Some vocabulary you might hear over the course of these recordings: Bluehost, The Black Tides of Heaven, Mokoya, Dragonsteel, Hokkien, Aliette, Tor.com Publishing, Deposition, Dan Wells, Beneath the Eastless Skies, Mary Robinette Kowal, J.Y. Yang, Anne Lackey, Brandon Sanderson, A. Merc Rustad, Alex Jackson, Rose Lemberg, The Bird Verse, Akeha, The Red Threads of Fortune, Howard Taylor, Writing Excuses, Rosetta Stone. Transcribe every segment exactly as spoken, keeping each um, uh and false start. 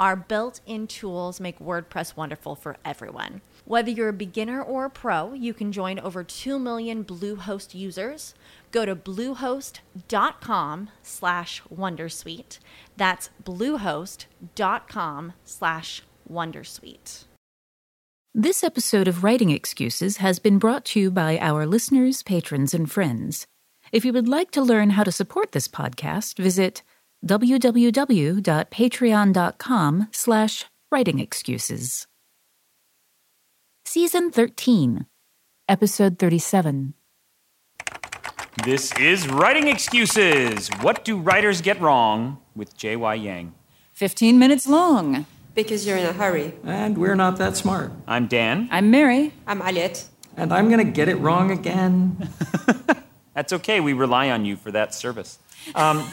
our built-in tools make WordPress wonderful for everyone. Whether you're a beginner or a pro, you can join over two million Bluehost users. Go to bluehost.com slash wondersuite. That's bluehost.com slash wondersuite. This episode of Writing Excuses has been brought to you by our listeners, patrons, and friends. If you would like to learn how to support this podcast, visit www.patreon.com slash writingexcuses. Season thirteen, Episode thirty-seven. This is Writing Excuses. What do writers get wrong? With J Y. Yang. Fifteen minutes long. Because you're in a hurry. And we're not that smart. I'm Dan. I'm Mary. I'm Aliette. And I'm going to get it wrong again. That's okay. We rely on you for that service. Um,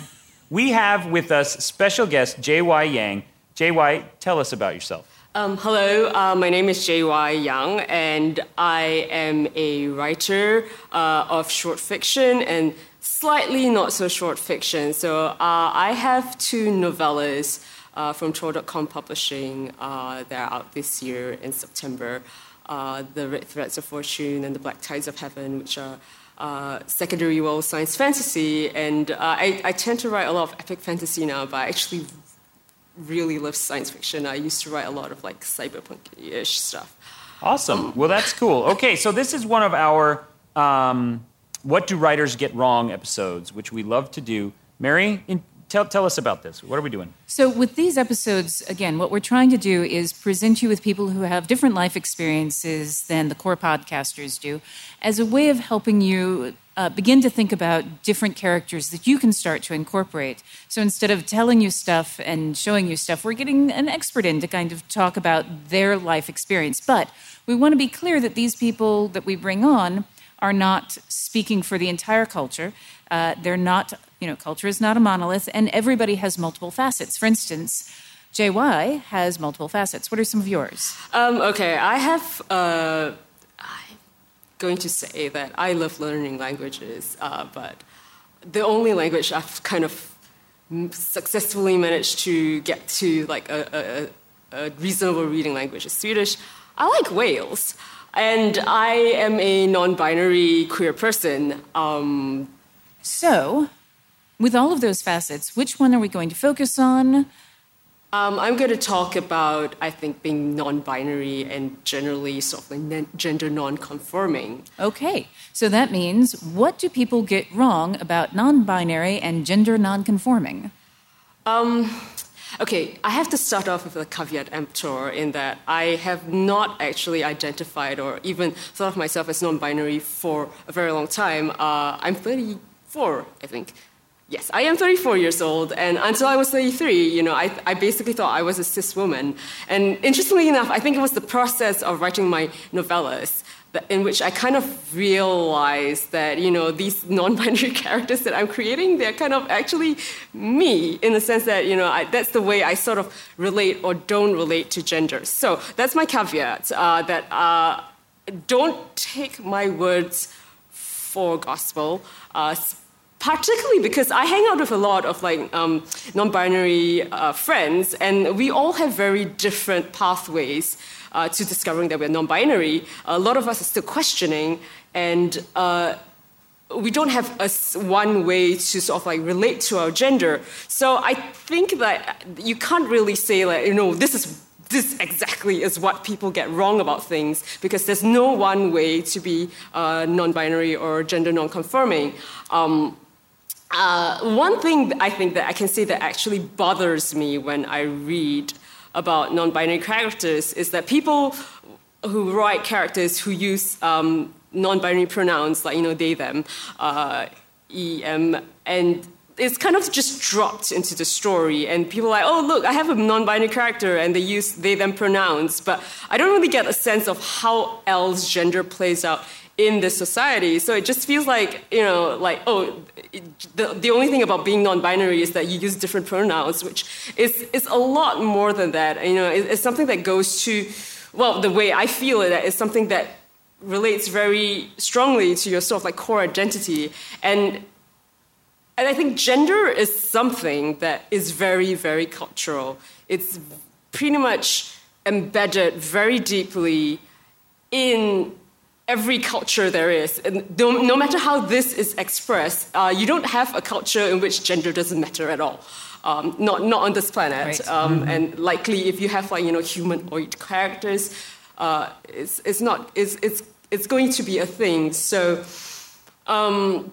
we have with us special guest J Y. Yang. J Y, tell us about yourself. Um, hello, uh, my name is J Y. Yang, and I am a writer uh, of short fiction and slightly not so short fiction. So uh, I have two novellas uh, from Tor dot com Publishing uh, that are out this year in September, uh, The Red Threads of Fortune and The Black Tides of Heaven, which are Uh, secondary world science fantasy, and uh, I, I tend to write a lot of epic fantasy now, but I actually really love science fiction. I used to write a lot of like cyberpunk-ish stuff. Awesome. Well, that's cool. Okay, so this is one of our um, What Do Writers Get Wrong episodes, which we love to do. Mary, in- Tell, tell us about this. What are we doing? So with these episodes, again, what we're trying to do is present you with people who have different life experiences than the core podcasters do as a way of helping you uh, begin to think about different characters that you can start to incorporate. So instead of telling you stuff and showing you stuff, we're getting an expert in to kind of talk about their life experience. But we want to be clear that these people that we bring on are not speaking for the entire culture. Uh, they're not, you know, culture is not a monolith, and everybody has multiple facets. For instance, J Y has multiple facets. What are some of yours? Um, okay, I have, uh, I'm going to say that I love learning languages, uh, but the only language I've kind of successfully managed to get to, like, a, a, a reasonable reading language is Swedish. I like whales. And I am a non-binary queer person. Um, so, with all of those facets, which one are we going to focus on? Um, I'm going to talk about, I think, being non-binary and generally sort of like gender non-conforming. Okay, so that means what do people get wrong about non-binary and gender non-conforming? Um... Okay, I have to start off with a caveat emptor in that I have not actually identified or even thought of myself as non-binary for a very long time. Uh, I'm thirty-four, I think. Yes, I am thirty-four years old, and until I was thirty-three, you know, I, I basically thought I was a cis woman. And interestingly enough, I think it was the process of writing my novellas that, in which I kind of realized that, you know, these non-binary characters that I'm creating, they're kind of actually me, in the sense that, you know, I, that's the way I sort of relate or don't relate to gender. So that's my caveat, uh, that uh, don't take my words for gospel, uh, particularly because I hang out with a lot of, like, um, non-binary uh, friends, and we all have very different pathways Uh, to discovering that we're non-binary. A lot of us are still questioning, and uh, we don't have a, one way to sort of like relate to our gender. So I think that you can't really say, like, you know, this is this exactly is what people get wrong about things, because there's no one way to be uh, non-binary or gender non-conforming. Um, uh, one thing I think that I can say that actually bothers me when I read about non-binary characters is that people who write characters who use um, non-binary pronouns, like, you know, they, them, uh, E M, and it's kind of just dropped into the story, and people are like, oh, look, I have a non-binary character, and they use they, them pronouns, but I don't really get a sense of how else gender plays out in this society. So it just feels like, you know, like, oh, it, the, the only thing about being non-binary is that you use different pronouns, which is, is a lot more than that. You know, it, it's something that goes to, well, the way I feel it is something that relates very strongly to your sort of like core identity. And and I think gender is something that is very, very cultural. It's pretty much embedded very deeply in every culture there is. And no matter how this is expressed, uh, you don't have a culture in which gender doesn't matter at all. Um, not not on this planet. Right. Um, mm-hmm. And likely if you have, like, you know, humanoid characters, uh, it's it's not it's it's it's going to be a thing. So um,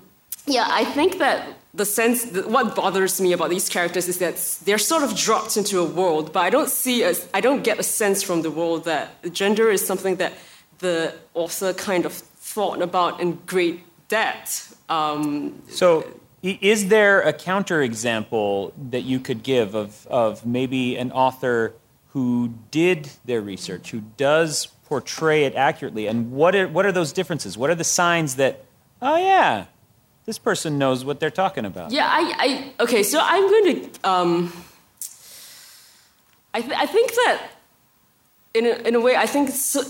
yeah, I think that the sense that what bothers me about these characters is that they're sort of dropped into a world, but I don't see a, I don't get a sense from the world that gender is something that the author kind of thought about in great depth. Um, so. Is there a counterexample that you could give of, of maybe an author who did their research, who does portray it accurately? And what are, what are those differences? What are the signs that, oh, yeah, this person knows what they're talking about? Yeah, I, I okay, so I'm going to... Um, I, th- I think that, in a, in a way, I think... So,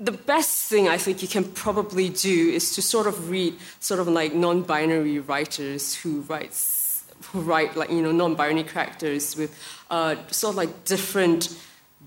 the best thing I think you can probably do is to sort of read sort of like non-binary writers who writes who write like, you know, non-binary characters with uh, sort of like different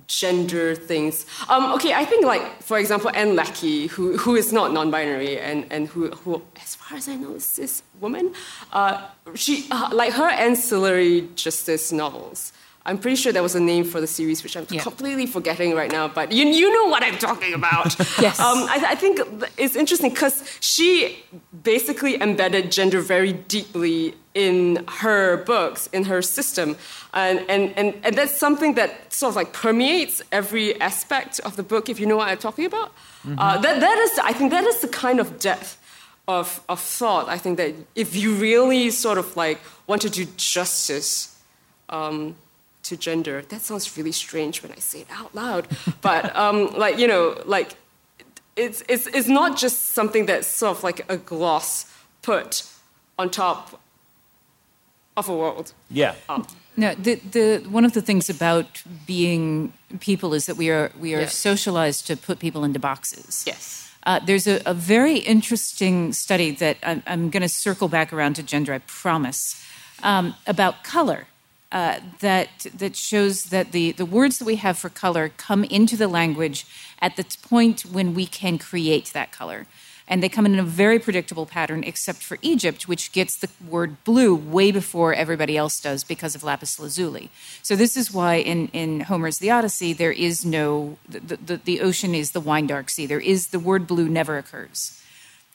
gender things. Um, okay, I think like, for example, Anne Lackey, who who is not non-binary and, and who, who, as far as I know, is this woman, uh, she uh, like her ancillary justice novels. I'm pretty sure there was a name for the series, which I'm yeah. completely forgetting right now, but you you know what I'm talking about. Yes. Um, I, I think it's interesting because she basically embedded gender very deeply in her books, in her system. And, and, and, and that's something that sort of like permeates every aspect of the book, if you know what I'm talking about. Mm-hmm. Uh, that that is, I think that is the kind of depth of, of thought. I think that if you really sort of like want to do justice... Um, to gender. That sounds really strange when I say it out loud. But um, like, you know, like it's it's it's not just something that's sort of like a gloss put on top of a world. Yeah. Um, no, the the one of the things about being people is that we are we are yeah. socialized to put people into boxes. Yes. Uh, there's a, a very interesting study that I'm, I'm going to circle back around to gender, I promise, um, about color. Uh, that that shows that the, the words that we have for color come into the language at the point when we can create that color. And they come in a very predictable pattern, except for Egypt, which gets the word blue way before everybody else does because of lapis lazuli. So this is why in, in Homer's The Odyssey, there is no... The, the, the ocean is the wine-dark sea. There is... The word blue never occurs.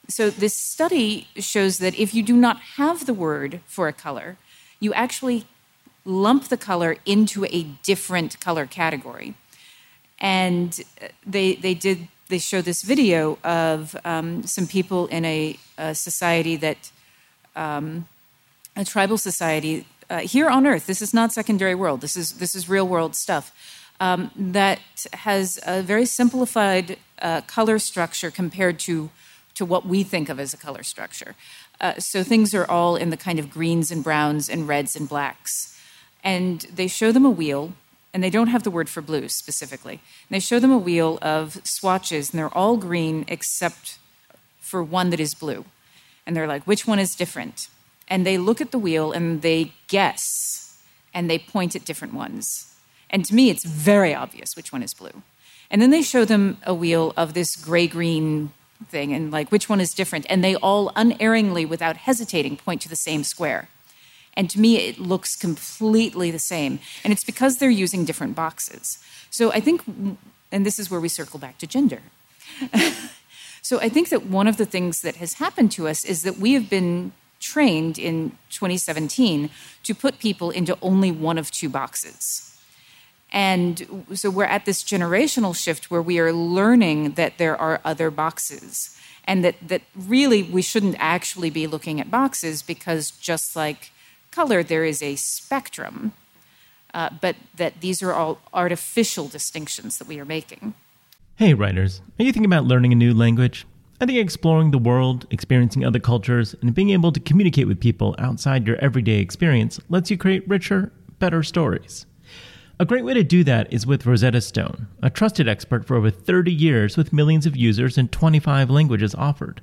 So this study shows that if you do not have the word for a color, you actually... lump the color into a different color category. And they they did they show this video of um, some people in a, a society that, um, a tribal society uh, here on Earth. This is not secondary world. This is this is real world stuff um, that has a very simplified uh, color structure compared to to what we think of as a color structure. Uh, so things are all in the kind of greens and browns and reds and blacks. And they show them a wheel, and they don't have the word for blue specifically. And they show them a wheel of swatches, and they're all green except for one that is blue. And they're like, which one is different? And they look at the wheel, and they guess, and they point at different ones. And to me, it's very obvious which one is blue. And then they show them a wheel of this gray-green thing, and like, which one is different? And they all unerringly, without hesitating, point to the same square. And to me, it looks completely the same. And it's because they're using different boxes. So I think, and this is where we circle back to gender. So I think that one of the things that has happened to us is that we have been trained in twenty seventeen to put people into only one of two boxes. And so we're at this generational shift where we are learning that there are other boxes, and that, that really we shouldn't actually be looking at boxes, because just like color, there is a spectrum, uh, but that these are all artificial distinctions that we are making. Hey, writers, are you thinking about learning a new language? I think exploring the world, experiencing other cultures, and being able to communicate with people outside your everyday experience lets you create richer, better stories. A great way to do that is with Rosetta Stone, a trusted expert for over thirty years with millions of users and twenty-five languages offered.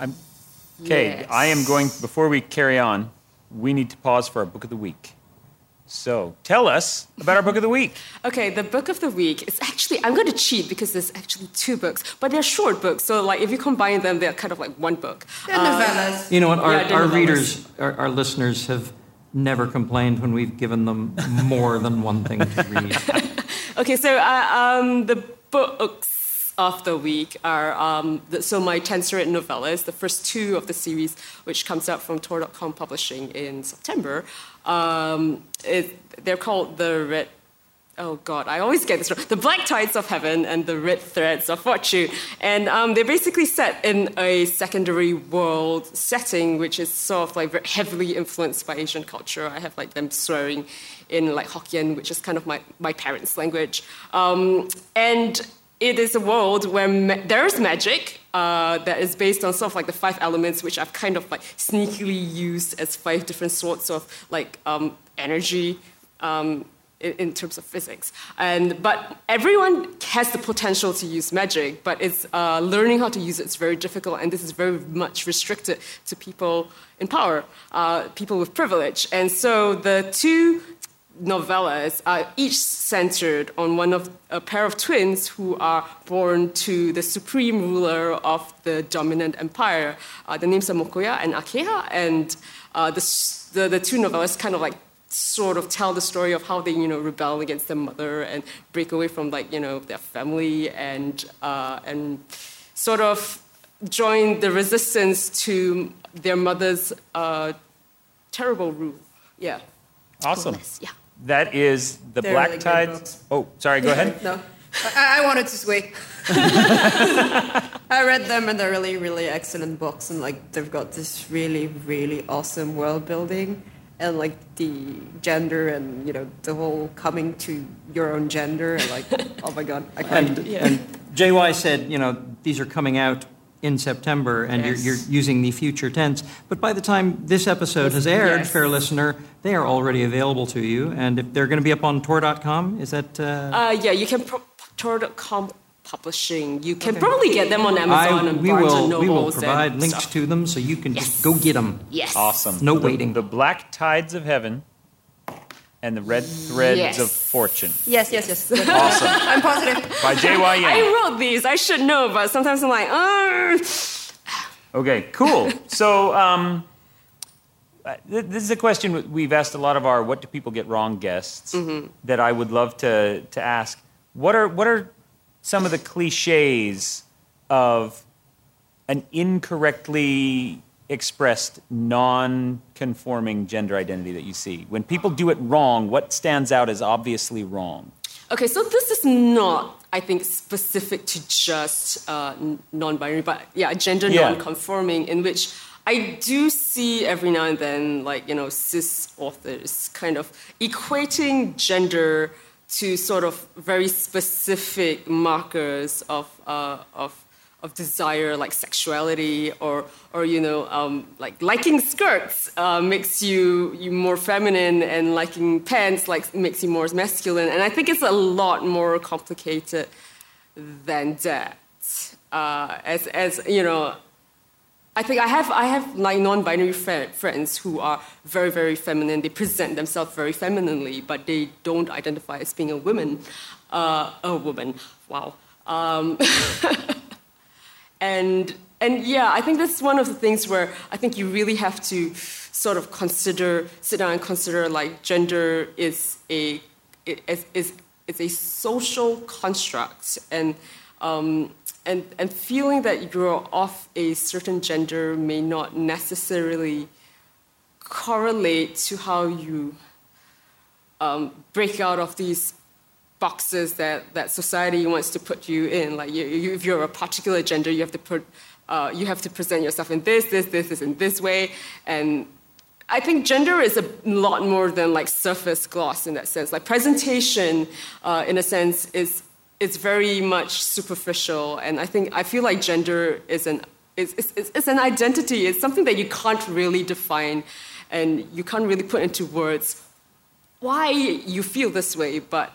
I'm, okay, yes. I am going, before we carry on, we need to pause for our book of the week. So tell us about our book of the week. Okay, the book of the week is actually, I'm going to cheat because there's actually two books, but they're short books. So like if you combine them, they're kind of like one book. They're uh, novellas. You know what, our, yeah, our readers, our, our listeners have never complained when we've given them more than one thing to read. Okay, so uh, um, the books of the week are, um, the, so my Tensorate novellas, the first two of the series, which comes out from Tor dot com Publishing in September. Um, it, they're called The Red, oh God, I always get this wrong, The Black Tides of Heaven and The Red Threads of Fortune. And um, they're basically set in a secondary world setting, which is sort of like very heavily influenced by Asian culture. I have like them swearing in like Hokkien, which is kind of my, my parents' language. Um, and... It is a world where ma- there is magic uh, that is based on sort of like the five elements, which I've kind of like sneakily used as five different sorts of like um, energy um, in, in terms of physics. And but everyone has the potential to use magic, but it's uh, learning how to use it is very difficult, and this is very much restricted to people in power, uh, people with privilege. And so the two novellas are each centered on one of a pair of twins who are born to the supreme ruler of the dominant empire. Uh, the names are Mokoya and Akeha, and uh, the, the the two novellas kind of like sort of tell the story of how they you know rebel against their mother and break away from like you know their family and uh, and sort of join the resistance to their mother's uh, terrible rule. Yeah. Awesome. Goodness, yeah. That is The They're Black really Tides. Oh, sorry, go ahead. No, I, I wanted to sway. I read them, and they're really, really excellent books, and like they've got this really, really awesome world building, and like the gender, and you know the whole coming to your own gender, and like oh my god, I can't. And, yeah. and J Y said, you know, these are coming out in September, and yes. you're, you're using the future tense. But by the time this episode has aired, yes. fair listener, they are already available to you. And if they're going to be up on Tor dot com, is that? Uh... Uh, yeah, you can pro- Tor dot com Publishing. You can okay. probably get them on Amazon I, and Barnes will, and Noble. We will provide links stuff. to them, so you can yes. just go get them. Yes, awesome. No the, waiting. The Black Tides of Heaven. And The Red Threads yes. of Fortune. Yes, yes, yes. Awesome. I'm positive. By J Y. Yang. I wrote these. I should know, but sometimes I'm like, oh. Okay, cool. So um, this is a question we've asked a lot of our what do people get wrong guests mm-hmm. that I would love to to ask. What are what are some of the cliches of an incorrectly expressed non-conforming gender identity that you see? When people do it wrong, what stands out as obviously wrong? Okay, so this is not, I think, specific to just uh, non-binary, but yeah, gender yeah. non-conforming, in which I do see every now and then, like, you know, cis authors kind of equating gender to sort of very specific markers of uh, of of desire, like sexuality, or or you know, um, like liking skirts uh, makes you you more feminine, and liking pants like makes you more masculine. And I think it's a lot more complicated than that. Uh, as as you know, I think I have I have like non-binary fr- friends who are very very feminine. They present themselves very femininely, but they don't identify as being a woman. Uh, a woman. Wow. Um, And and yeah, I think that's one of the things where I think you really have to sort of consider, sit down and consider, like gender is a is is, is a social construct, and um, and and feeling that you're of a certain gender may not necessarily correlate to how you um, break out of these boxes that, that society wants to put you in. Like, you, you, if you're a particular gender, you have to put, uh, you have to present yourself in this, this, this, this, and this way. And I think gender is a lot more than like surface gloss in that sense. Like presentation, uh, in a sense, is it's very much superficial. And I think I feel like gender is an is is is an identity. It's something that you can't really define, and you can't really put into words why you feel this way, but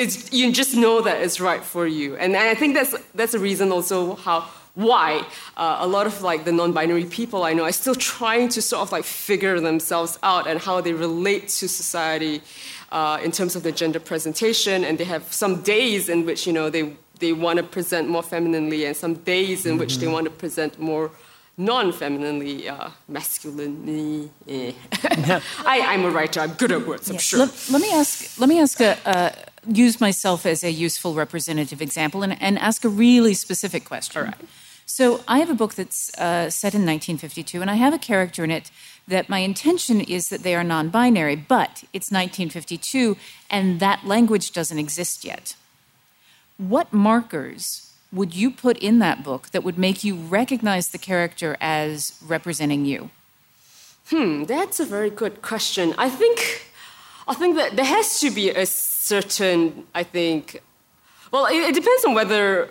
it's, you just know that it's right for you. And, and I think that's that's a reason also how why uh, a lot of like the non-binary people I know are still trying to sort of like figure themselves out and how they relate to society uh, in terms of their gender presentation. And they have some days in which, you know, they, they want to present more femininely, and some days in mm-hmm. which they want to present more non-femininely, uh, masculinely. Eh. I, I'm a writer. I'm good at words, I'm yeah. sure. Let, let me ask, let me ask a... Uh, use myself as a useful representative example and, and ask a really specific question. All right. So I have a book that's uh, set in nineteen fifty-two, and I have a character in it that my intention is that they are non-binary, but it's nineteen fifty-two, and that language doesn't exist yet. What markers would you put in that book that would make you recognize the character as representing you? Hmm, that's a very good question. I think, I think that there has to be a certain, I think, well, it, it depends on whether,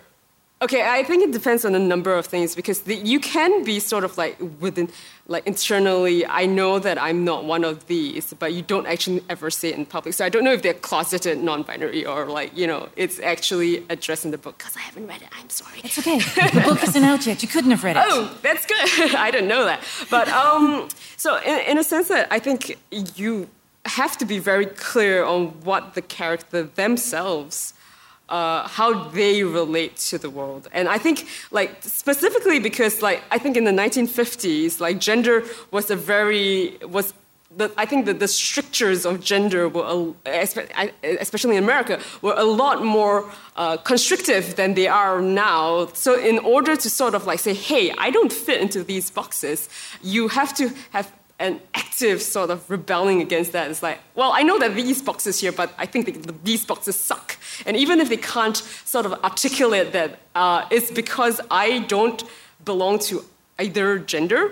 okay, I think it depends on a number of things, because the, you can be sort of like within, like internally, I know that I'm not one of these, but you don't actually ever say it in public. So I don't know if they're closeted non-binary or like, you know, it's actually addressed in the book. Because I haven't read it, I'm sorry. It's okay. The book isn't out yet. You couldn't have read it. Oh, that's good. I didn't know that. But um, so in, in a sense that I think you have to be very clear on what the character themselves, uh, how they relate to the world. And I think, like, specifically because, like, I think in the nineteen fifties, like, gender was a very, was, the, I think that the strictures of gender were, especially in America, were a lot more uh, constrictive than they are now. So in order to sort of, like, say, hey, I don't fit into these boxes, you have to have an active sort of rebelling against that. It's like, well, I know that these boxes here, but I think the, the, these boxes suck. And even if they can't sort of articulate that, uh, it's because I don't belong to either gender,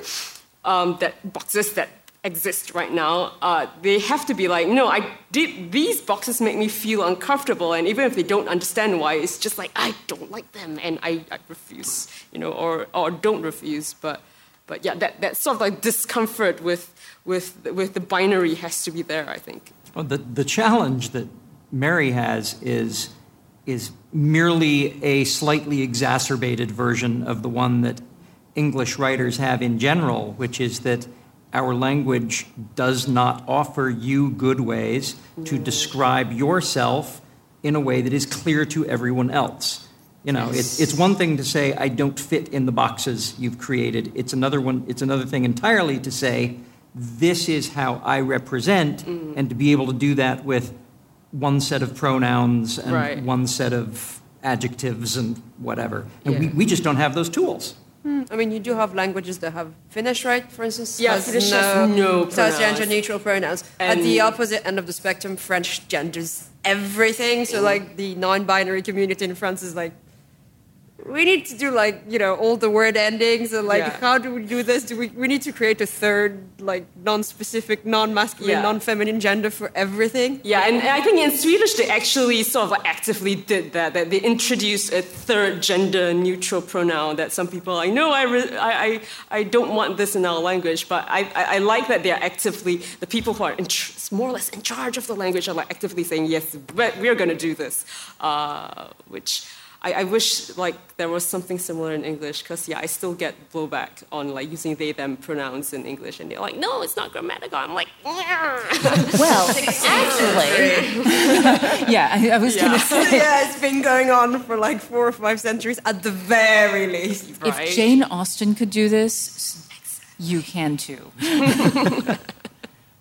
um, that boxes that exist right now, uh, they have to be like, no, I did, these boxes make me feel uncomfortable, and even if they don't understand why, it's just like, I don't like them, and I, I refuse, you know, or or don't refuse, but but yeah, that, that sort of like discomfort with with with the binary has to be there, I think. Well, the, the challenge that Mary has is is merely a slightly exacerbated version of the one that English writers have in general, which is that our language does not offer you good ways to describe yourself in a way that is clear to everyone else. You know, yes. it, it's one thing to say, I don't fit in the boxes you've created. It's another one. It's another thing entirely to say, this is how I represent, mm. and to be able to do that with one set of pronouns and right. one set of adjectives and whatever. And yeah. we, we just don't have those tools. I mean, you do have languages that have Finnish, right? For instance, yeah, Finnish has no gender-neutral pronouns. At the opposite end of the spectrum, French genders everything. So, like, the non-binary community in France is like, we need to do like, you know, all the word endings and like, yeah. how do we do this? Do we we need to create a third like non-specific, non-masculine, yeah. non-feminine gender for everything? Yeah, and I think in Swedish they actually sort of like actively did that. That they introduced a third gender-neutral pronoun that some people are like, no, I re- I, I I don't want this in our language. But I I, I like that they are actively, the people who are in tr- more or less in charge of the language are like actively saying yes, we're going to do this, uh, which. I, I wish like there was something similar in English, because yeah, I still get blowback on like using they them pronouns in English, and they're like, no, it's not grammatical. I'm like, well, actually, yeah, I, I was yeah. gonna say, yeah, it's been going on for like four or five centuries at the very least. Right? If Jane Austen could do this, you can too.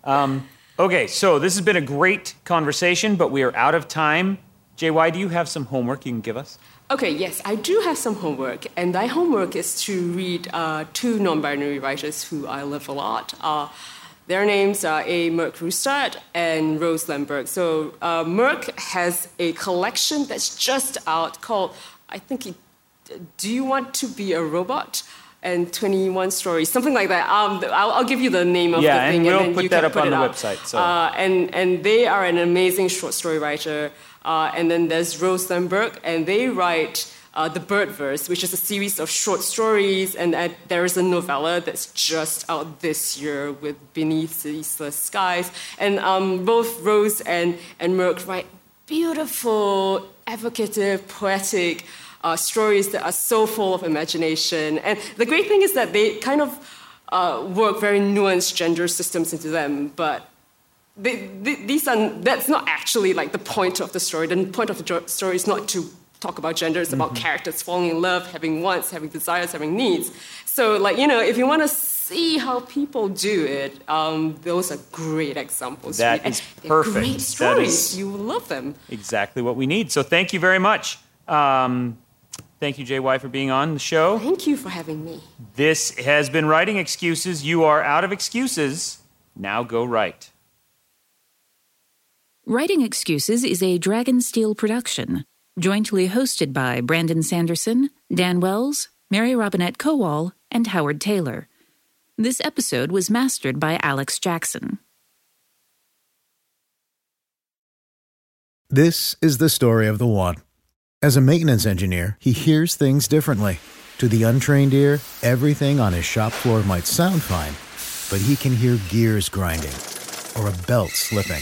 um, okay, so this has been a great conversation, but we are out of time. J Y, do you have some homework you can give us? Okay, yes, I do have some homework, and my homework is to read uh, two non-binary writers who I love a lot. Uh, their names are A. Merc Rustad and Rose Lemberg. So uh, Merc has a collection that's just out called, I think, it, Do You Want to Be a Robot? And twenty-one stories, something like that. Um, I'll, I'll give you the name of yeah, the thing. Yeah, and we'll and put that up put on the up. website. So. Uh, and, and they are an amazing short story writer. Uh, and then there's Rose Lemberg, and they write uh, The Bird Verse, which is a series of short stories, and uh, there is a novella that's just out this year with Beneath the Eastless Skies. And um, both Rose and, and Merc write beautiful, evocative, poetic uh, stories that are so full of imagination. And the great thing is that they kind of uh, work very nuanced gender systems into them, but They, they, these are, that's not actually like the point of the story. The point of the story is not to talk about gender. It's mm-hmm. about characters falling in love, having wants, having desires, having needs. So, like, you know, if you want to see how people do it, um, those are great examples. That and is perfect. Great stories. That you love them. Exactly what we need. So thank you very much. Um, thank you, J Y, for being on the show. Thank you for having me. This has been Writing Excuses. You are out of excuses. Now go write. Writing Excuses is a Dragonsteel production, jointly hosted by Brandon Sanderson, Dan Wells, Mary Robinette Kowal, and Howard Taylor. This episode was mastered by Alex Jackson. This is the story of the one. As a maintenance engineer, he hears things differently. To the untrained ear, everything on his shop floor might sound fine, but he can hear gears grinding or a belt slipping.